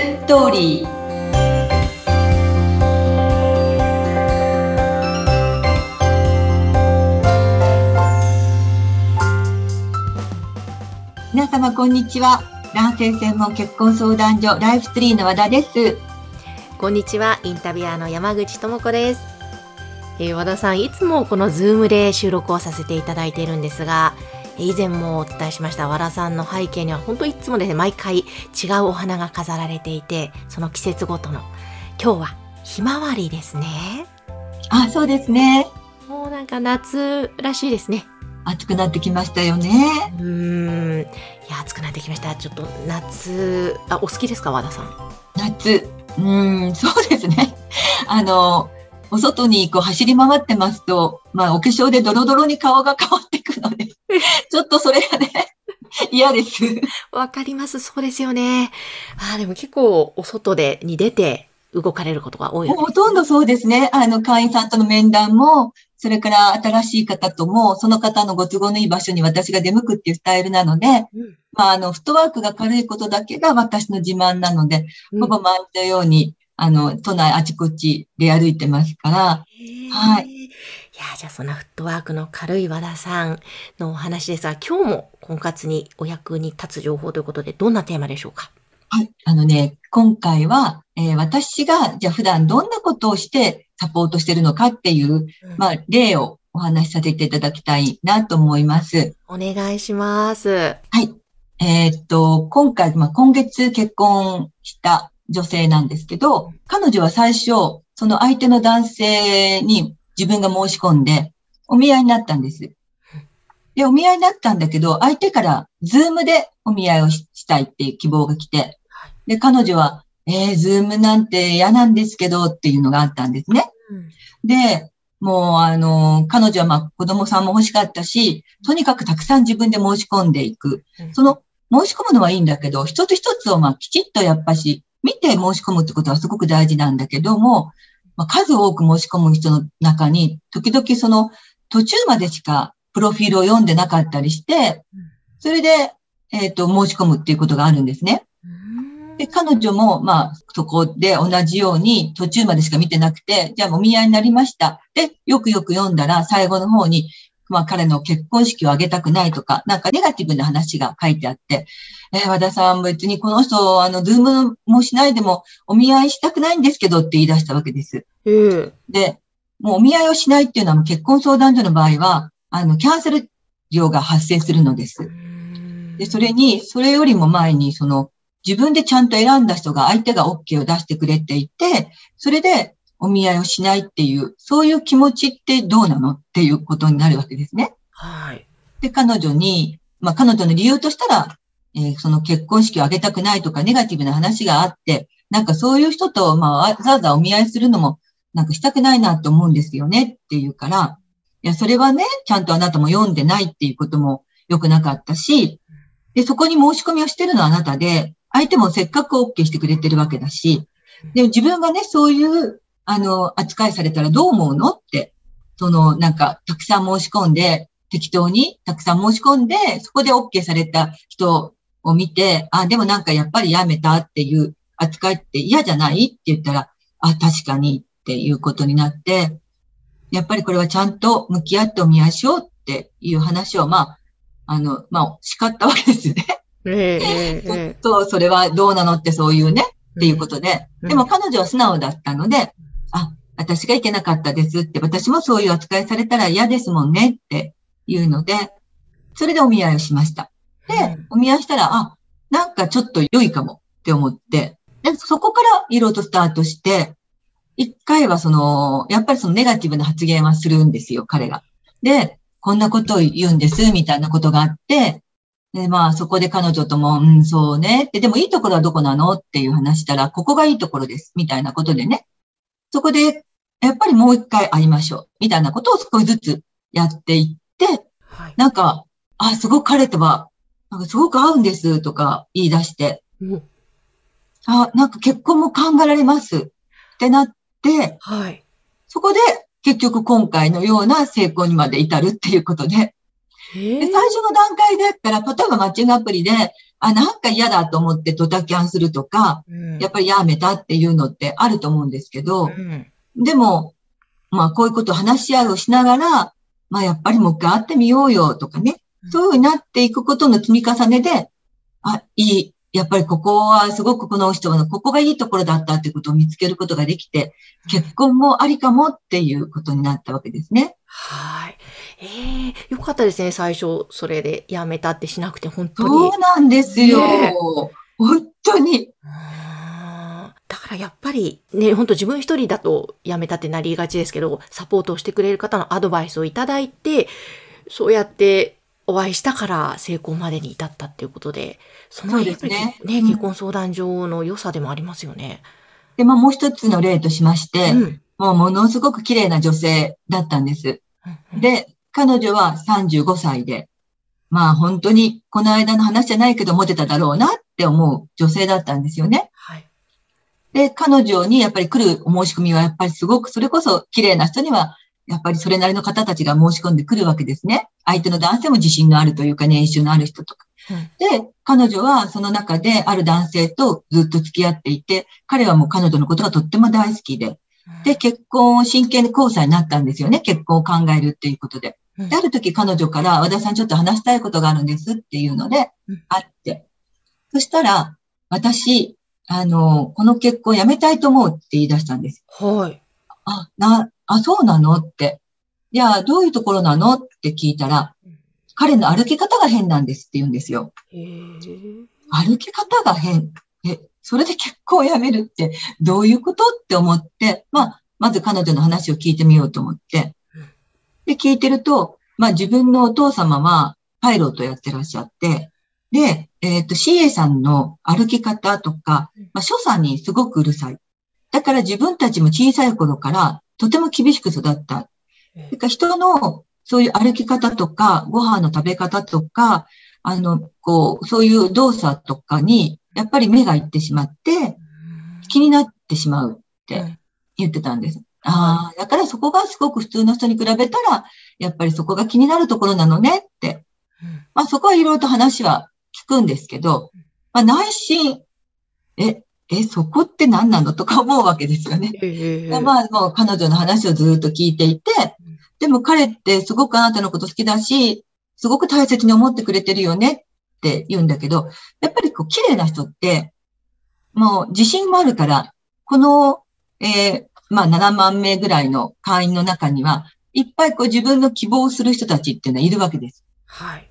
ストーリー。皆様こんにちは。男性専門結婚相談所ライフツリーの和田です。こんにちは。インタビュアーの山口智子です。和田さん、いつもこのズームで収録をさせていただいているんですが、以前もお伝えしました和田さんの背景には本当いつもですね、毎回違うお花が飾られていて、その季節ごとの、今日はひまわりですね。あ、そうですね。もうなんか夏らしいですね。暑くなってきましたよね。いや、暑くなってきました。ちょっと夏、あ、お好きですか、和田さん。夏、そうですね。お外にこう走り回ってますと、お化粧でドロドロに顔が変わっていくので、ちょっとそれがね、嫌です。わかります。そうですよね。あ、でも結構お外でに出て動かれることが多いよね。ほとんどそうですね。会員さんとの面談も、それから新しい方とも、その方のご都合のいい場所に私が出向くっていうスタイルなので、フットワークが軽いことだけが私の自慢なので、ほぼ毎日のように、都内あちこちで歩いてますから。はい。いや、じゃあそんなフットワークの軽い和田さんのお話ですが、今日も婚活にお役に立つ情報ということで、どんなテーマでしょうか？はい。今回は、私が、じゃあ普段どんなことをしてサポートしているのかっていう、例をお話しさせていただきたいなと思います。お願いします。はい。今回、今月結婚した女性なんですけど、彼女は最初、その相手の男性に自分が申し込んで、お見合いになったんです。で、お見合いになったんだけど、相手からズームでお見合いをしたいっていう希望が来て、で、彼女は、ズームなんて嫌なんですけどっていうのがあったんですね。で、もう彼女は子供さんも欲しかったし、とにかくたくさん自分で申し込んでいく。その申し込むのはいいんだけど、一つ一つをきちっとやっぱし、見て申し込むってことはすごく大事なんだけども、数多く申し込む人の中に、時々その途中までしかプロフィールを読んでなかったりして、それで、申し込むっていうことがあるんですね。で、彼女も、そこで同じように途中までしか見てなくて、じゃあお見合いになりました。で、よくよく読んだら最後の方に、彼の結婚式を挙げたくないとか、なんかネガティブな話が書いてあって、和田さん別にこの人、ズームもしないでもお見合いしたくないんですけどって言い出したわけです。で、もうお見合いをしないっていうのは結婚相談所の場合は、キャンセル料が発生するのです。で、それよりも前に、自分でちゃんと選んだ人が相手が OK を出してくれていて、それでお見合いをしないっていう、そういう気持ちってどうなのっていうことになるわけですね。はい。で、彼女に、彼女の理由としたら、その結婚式を挙げたくないとかネガティブな話があって、なんかそういう人と、わざわざお見合いするのも、なんかしたくないなと思うんですよねっていうから、いや、それはね、ちゃんとあなたも読んでないっていうことも良くなかったし、で、そこに申し込みをしてるのはあなたで、相手もせっかく OK してくれてるわけだし、でも自分がね、そういう、扱いされたらどう思うのって、たくさん申し込んで、適当にたくさん申し込んで、そこで OK された人を見て、あ、でもなんかやっぱりやめたっていう扱いって嫌じゃないって言ったら、あ、確かにっていうことになって、やっぱりこれはちゃんと向き合ってお見合いしようっていう話を、叱ったわけですよね。ちょっとそれはどうなのってそういうね、っていうことで。でも彼女は素直だったので、あ、私がいけなかったですって、私もそういう扱いされたら嫌ですもんねっていうので、それでお見合いをしました。で、お見合いしたら、あ、なんかちょっと良いかもって思って、でそこからいろいろとスタートして、一回はやっぱりネガティブな発言はするんですよ、彼が。で、こんなことを言うんです、みたいなことがあって、で、そこで彼女とも、そうね。でもいいところはどこなのっていう話したら、ここがいいところです。みたいなことでね。そこで、やっぱりもう一回会いましょう。みたいなことを少しずつやっていって、なんか、あ、すごく彼とは、なんかすごく合うんですとか言い出して、あ、なんか結婚も考えられますってなって、そこで結局今回のような成功にまで至るっていうことで、最初の段階だったら、例えばマッチングアプリで、あ、なんか嫌だと思ってドタキャンするとか、やっぱりやめたっていうのってあると思うんですけど、でも、まあこういうことを話し合いをしながら、まあやっぱりもう一回会ってみようよとかね、そういう風になっていくことの積み重ねで、あ、いい、やっぱりここはすごくこの人のここがいいところだったってことを見つけることができて、結婚もありかもっていうことになったわけですね。はい。よかったですね。最初、それで辞めたってしなくて、本当に。そうなんですよ。本当に。だからやっぱりね、本当自分一人だと辞めたってなりがちですけど、サポートをしてくれる方のアドバイスをいただいて、そうやってお会いしたから成功までに至ったっていうことで、そのやっぱりね、結婚相談所の良さでもありますよね。で、まあもう一つの例としまして、もうものすごく綺麗な女性だったんです。で、彼女は35歳で、まあ本当にこの間の話じゃないけどモテただろうなって思う女性だったんですよね。はい、で、彼女にやっぱり来るお申し込みはやっぱりすごく、それこそ綺麗な人にはやっぱりそれなりの方たちが申し込んでくるわけですね。相手の男性も自信のあるというか年収のある人とか。で、彼女はその中である男性とずっと付き合っていて、彼はもう彼女のことがとっても大好きで、で、結婚を真剣に交際になったんですよね。結婚を考えるっていうことで。で、ある時彼女から、和田さんちょっと話したいことがあるんですっていうので、あって。そしたら、私、この結婚やめたいと思うって言い出したんです。はい。あ、そうなのって。いや、どういうところなのって聞いたら、彼の歩き方が変なんですって言うんですよ。歩き方が変。それで結婚をやめるってどういうことって思って、まあ、まず彼女の話を聞いてみようと思って。で、聞いてると、まあ自分のお父様はパイロットやってらっしゃって、で、CA さんの歩き方とか、まあ所作にすごくうるさい。だから自分たちも小さい頃からとても厳しく育った。だから人のそういう歩き方とか、ご飯の食べ方とか、そういう動作とかに、やっぱり目がいってしまって、気になってしまうって言ってたんです。だからそこがすごく普通の人に比べたら、やっぱりそこが気になるところなのねって。まあそこはいろいろと話は聞くんですけど、まあ内心、そこって何なのとか思うわけですよね。まあもう彼女の話をずっと聞いていて、でも彼ってすごくあなたのこと好きだし、すごく大切に思ってくれてるよね。って言うんだけど、やっぱりこう綺麗な人って、もう自信もあるから、この、まあ7万名ぐらいの会員の中には、いっぱいこう自分の希望する人たちっていうのはいるわけです。はい。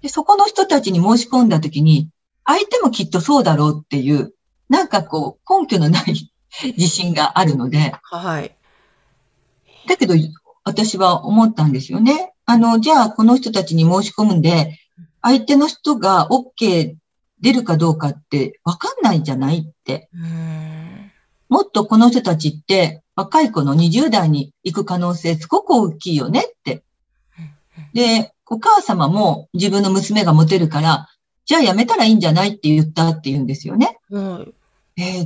で、そこの人たちに申し込んだときに、相手もきっとそうだろうっていう、なんかこう根拠のない自信があるので。はい。だけど、私は思ったんですよね。じゃあこの人たちに申し込むんで、相手の人が OK 出るかどうかって分かんないんじゃないって。もっとこの人たちって若い子の20代に行く可能性すごく大きいよねって。で、お母様も自分の娘がモテるから、じゃあやめたらいいんじゃないって言ったって言うんですよね。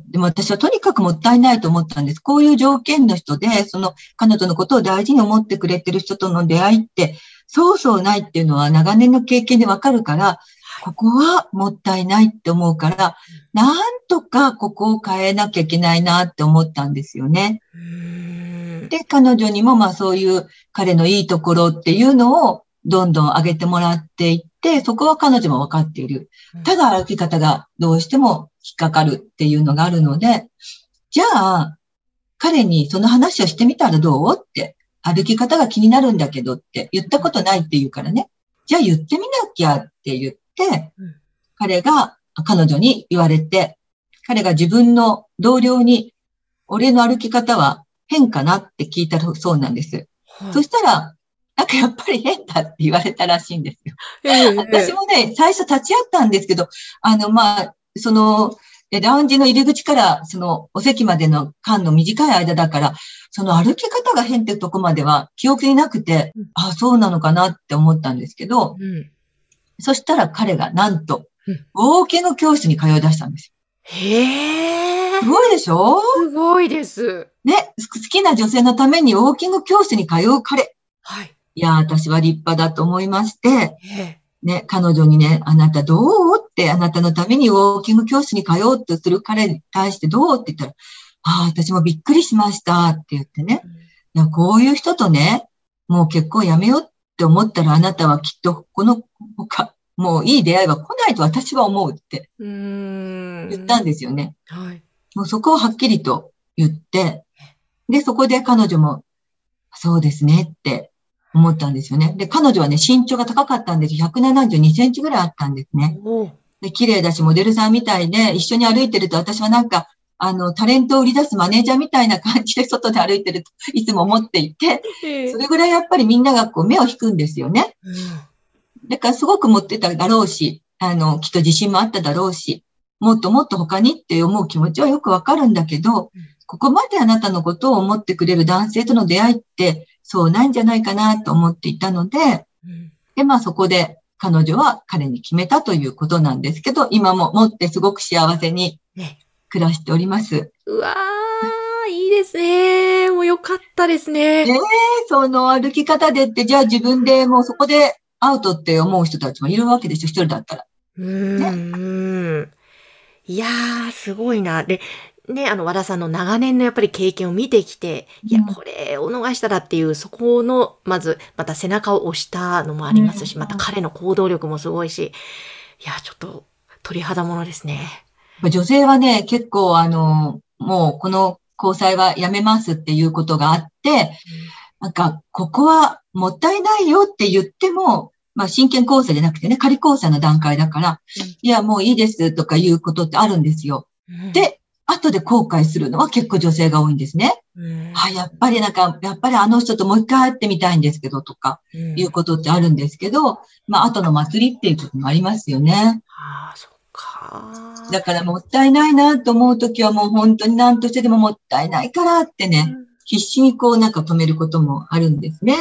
でも私はとにかくもったいないと思ったんです。こういう条件の人で、その彼女のことを大事に思ってくれてる人との出会いって、そうそうないっていうのは長年の経験でわかるから、ここはもったいないって思うから、なんとかここを変えなきゃいけないなって思ったんですよね。で、彼女にもまあそういう彼のいいところっていうのをどんどん上げてもらっていって、そこは彼女もわかっている。ただ歩き方がどうしても引っかかるっていうのがあるので、じゃあ彼にその話をしてみたらどうって。歩き方が気になるんだけどって言ったことないって言うからね。じゃあ言ってみなきゃって言って、彼女に言われて、彼が自分の同僚に、俺の歩き方は変かなって聞いたそうなんです。そしたら、なんかやっぱり変だって言われたらしいんですよ。私もね、最初立ち会ったんですけど、まあ、ラウンジの入り口から、お席までの間の短い間だから、歩き方が変ってとこまでは記憶になくて、あ、そうなのかなって思ったんですけど、そしたら彼がなんと、ウォーキング教室に通い出したんですよ。すごいでしょ？すごいです。ね、好きな女性のためにウォーキング教室に通う彼。いや、私は立派だと思いまして、ね、彼女にね、あなたどうって、あなたのためにウォーキング教室に通おうとする彼に対してどうって言ったら、ああ、私もびっくりしましたって言ってね、いや、こういう人とね、もう結婚やめようって思ったらあなたはきっとこの他、もういい出会いは来ないと私は思うって言ったんですよね。はい、もうそこをはっきりと言って、で、そこで彼女も、そうですねって思ったんですよね。で、彼女はね、身長が高かったんです。172センチぐらいあったんですね。で、綺麗だし、モデルさんみたいで、一緒に歩いてると私はなんか、タレントを売り出すマネージャーみたいな感じで外で歩いてるといつも思っていて、それぐらいやっぱりみんながこう目を引くんですよね。だからすごく持ってただろうし、きっと自信もあっただろうし、もっともっと他にって思う気持ちはよくわかるんだけど、ここまであなたのことを思ってくれる男性との出会いってそうないんじゃないかなと思っていたので、で、まあそこで彼女は彼に決めたということなんですけど、今も持ってすごく幸せに暮らしております。うわー、いいですね。もうよかったですね。その歩き方でって、じゃあ自分でもうそこでアウトって思う人たちもいるわけでしょ、一人だったら。ね、いやー、すごいな。で、ね、和田さんの長年のやっぱり経験を見てきて、いや、これを逃したらっていう、そこの、まず、また背中を押したのもありますし、また彼の行動力もすごいし、いや、ちょっと鳥肌ものですね。女性はね、結構もうこの交際はやめますっていうことがあって、なんか、ここはもったいないよって言っても、まあ、真剣交際じゃなくてね、仮交際の段階だから、いや、もういいですとかいうことってあるんですよ。で、後で後悔するのは結構女性が多いんですね。あ、やっぱりなんか、やっぱりあの人ともう一回会ってみたいんですけどとか、いうことってあるんですけど、まあ、後の祭りっていうこともありますよね。ああ、そうか。だからもったいないなと思うときはもう本当に何としてでももったいないからってね、必死にこうなんか止めることもあるんですね。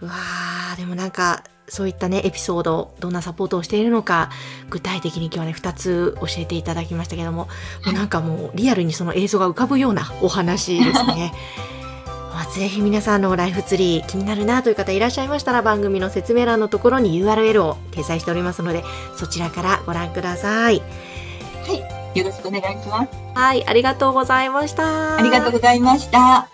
うわー、でもなんかそういったねエピソード、どんなサポートをしているのか具体的に今日はね2つ教えていただきましたけども、はい、もうなんかもうリアルにその映像が浮かぶようなお話ですね。ぜひ皆さんのライフツリー気になるなという方いらっしゃいましたら、番組の説明欄のところに URL を掲載しておりますので、そちらからご覧ください。はい、よろしくお願いします。はい、ありがとうございました。ありがとうございました。